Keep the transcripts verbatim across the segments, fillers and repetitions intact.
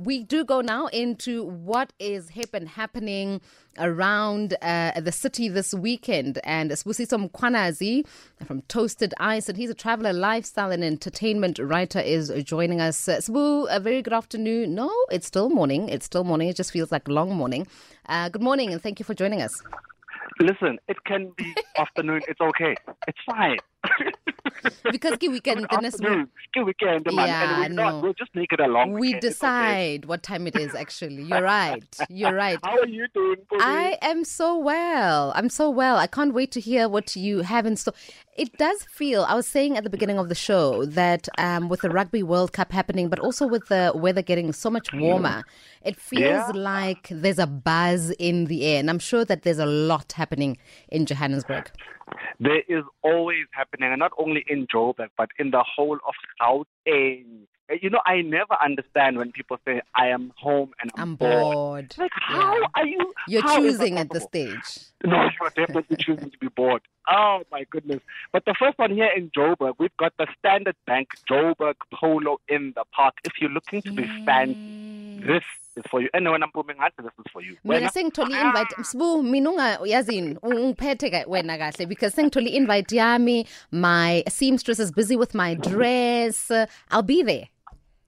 We do go now into what is hip and happening around uh, the city this weekend. And Sibusiso Mkwanazi from Toasted Ice, and he's a traveler, lifestyle and entertainment writer, is joining us. Sibu, a very good afternoon. No, it's still morning. It's still morning. It just feels like long morning. Uh, good morning, and thank you for joining us. Listen, it can be afternoon. It's okay. It's fine. Because ki weekend, I mean, afternoon, ki weekend, the man, yeah, and we're not. We'll just make it a long weekend. We decide okay. what time it is. Actually, you're right. You're right. How are you doing, Puri? I am so well. I'm so well. I can't wait to hear what you have in store. It does feel. I was saying at the beginning of the show that um, with the Rugby World Cup happening, but also with the weather getting so much warmer, it feels yeah. like there's a buzz in the air, and I'm sure that there's a lot happening in Johannesburg. There is always happening, and not only in Joburg, but in the whole of Gauteng. You know, I never understand when people say, I am home and I'm, I'm bored. bored. Like, how yeah. are you? You're choosing at the stage. No, you're definitely choosing to be bored. Oh, my goodness. But the first one here in Joburg, we've got the Standard Bank Joburg Polo in the Park. If you're looking to be fancy, this is for you. And when I'm booming out, this is for you. When I sing totally invite, Sbu, minunga yazin, ungpete when nagase, because sing totally invite yami, my seamstress is busy with my dress. I'll be there.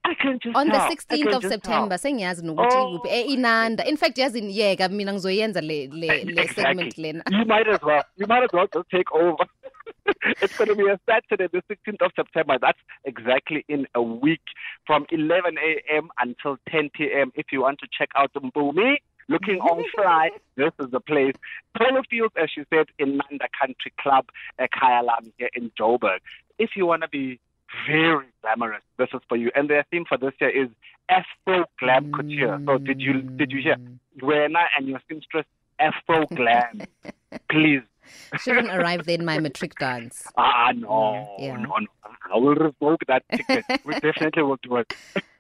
I can just on tell. the sixteenth of September, saying yes, no, Inanda. In fact, yes, in Yega, Minangzoyenza, le segment, Lena. You might as well. You might as well just take over. It's going to be a Saturday, the sixteenth of September. That's exactly in a week, from eleven a.m. until ten p.m. If you want to check out Mbumi, looking on fly, this is the place. Polo fields, as you said, in Nanda Country Club, Kyalami here in Joburg. If you want to be very glamorous, this is for you. And their theme for this year is Afro Glam Couture. Mm. So did you did you hear? Wena and your seamstress, Afro Glam. Please. Shouldn't arrive then my matric dance. Ah, no, yeah. no, no. I will revoke that ticket. We definitely will do it.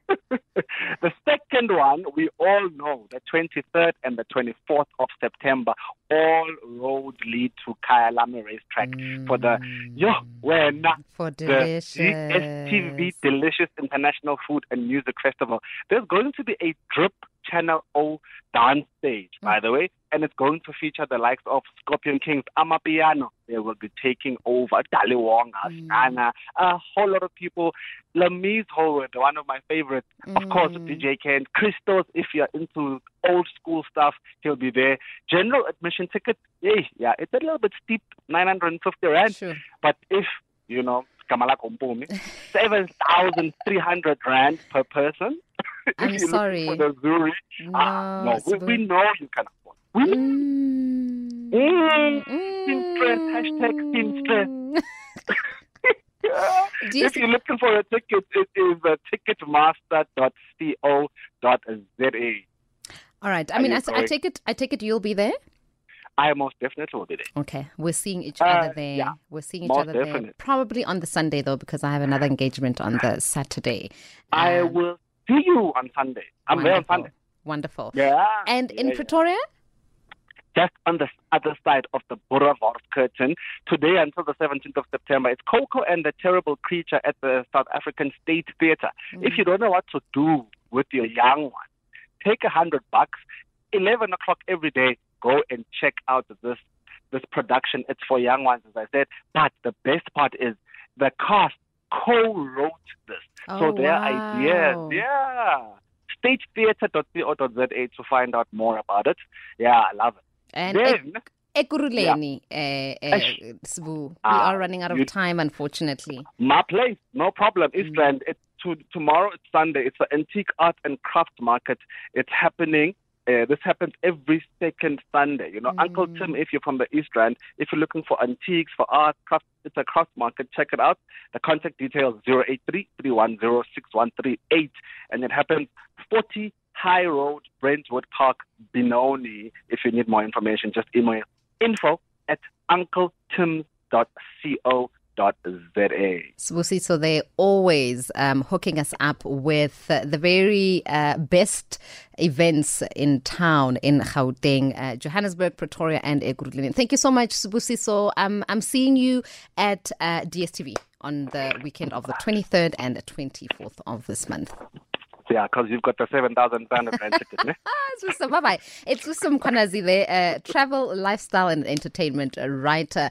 The second one, we all know, the twenty-third and the twenty-fourth of September, all roads lead to Kyalami Racetrack mm. for the yo, when, for delicious. The G S T V Delicious International Food and Music Festival. There's going to be a drip Channel O dance stage, by mm. the way, and it's going to feature the likes of Scorpion Kings, Amapiano. They will be taking over Daliwonga, mm. Nana, a whole lot of people. Lemiez Howard, one of my favorites, mm. of course, D J Ken, Crystals. If you're into old school stuff, he'll be there. General admission ticket, yeah, yeah, it's a little bit steep, nine hundred and fifty rand, sure. But if you know, seven thousand three hundred rand per person. I'm sorry. For the jury, no, ah, no. We, we know you can afford. We mm. Mm. Mm. Team stress, hashtag team stress. Yeah. You if see- you're looking for a ticket, it is uh, ticketmaster dot co dot za. All right. I Are mean, I, I take it. I take it. You'll be there. I most definitely will be there. Okay. We're seeing each other uh, there. Yeah, We're seeing each most other definite. there. Probably on the Sunday, though, because I have another engagement on the Saturday. Um, I will see you on Sunday. I'm Wonderful. there on Sunday. Wonderful. Yeah. And yeah, in Pretoria? Yeah. Just on the other side of the Boulevard curtain. Today until the seventeenth of September, it's Coco and the Terrible Creature at the South African State Theatre. Mm. If you don't know what to do with your young one, take a hundred bucks, eleven o'clock every day. Go and check out this this production. It's for young ones, as I said. But the best part is the cast co-wrote this. Oh, so their wow. ideas, yeah. Stage Theatre dot co dot za to find out more about it. Yeah, I love it. And then, Ekurhuleni, yeah. uh, uh, Sibu. Uh, we are running out of time, unfortunately. My place, no problem. Mm. Eastland, it's to, tomorrow, it's Sunday. It's the Antique Art and Craft Market. It's happening. Uh, this happens every second Sunday. You know, mm. Uncle Tim, if you're from the East Rand, if you're looking for antiques, for art, craft, it's a craft market. Check it out. The contact details, zero eight three, three one zero, six one three eight. And it happens forty High Road, Brentwood Park, Benoni. If you need more information, just email info at uncle tims dot co dot za. Sibusiso, they're always um, hooking us up with uh, the very uh, best events in town in Gauteng, uh, Johannesburg, Pretoria and Ekurhuleni. Thank you so much, Sibusiso. Um, I'm seeing you at uh, D S T V on the weekend of the twenty-third and the twenty-fourth of this month. Yeah, because you've got the seven thousand pound event ticket, ne? Sibusiso, bye-bye. It's Sibusiso Mkwanazi there, uh, travel, lifestyle and entertainment writer.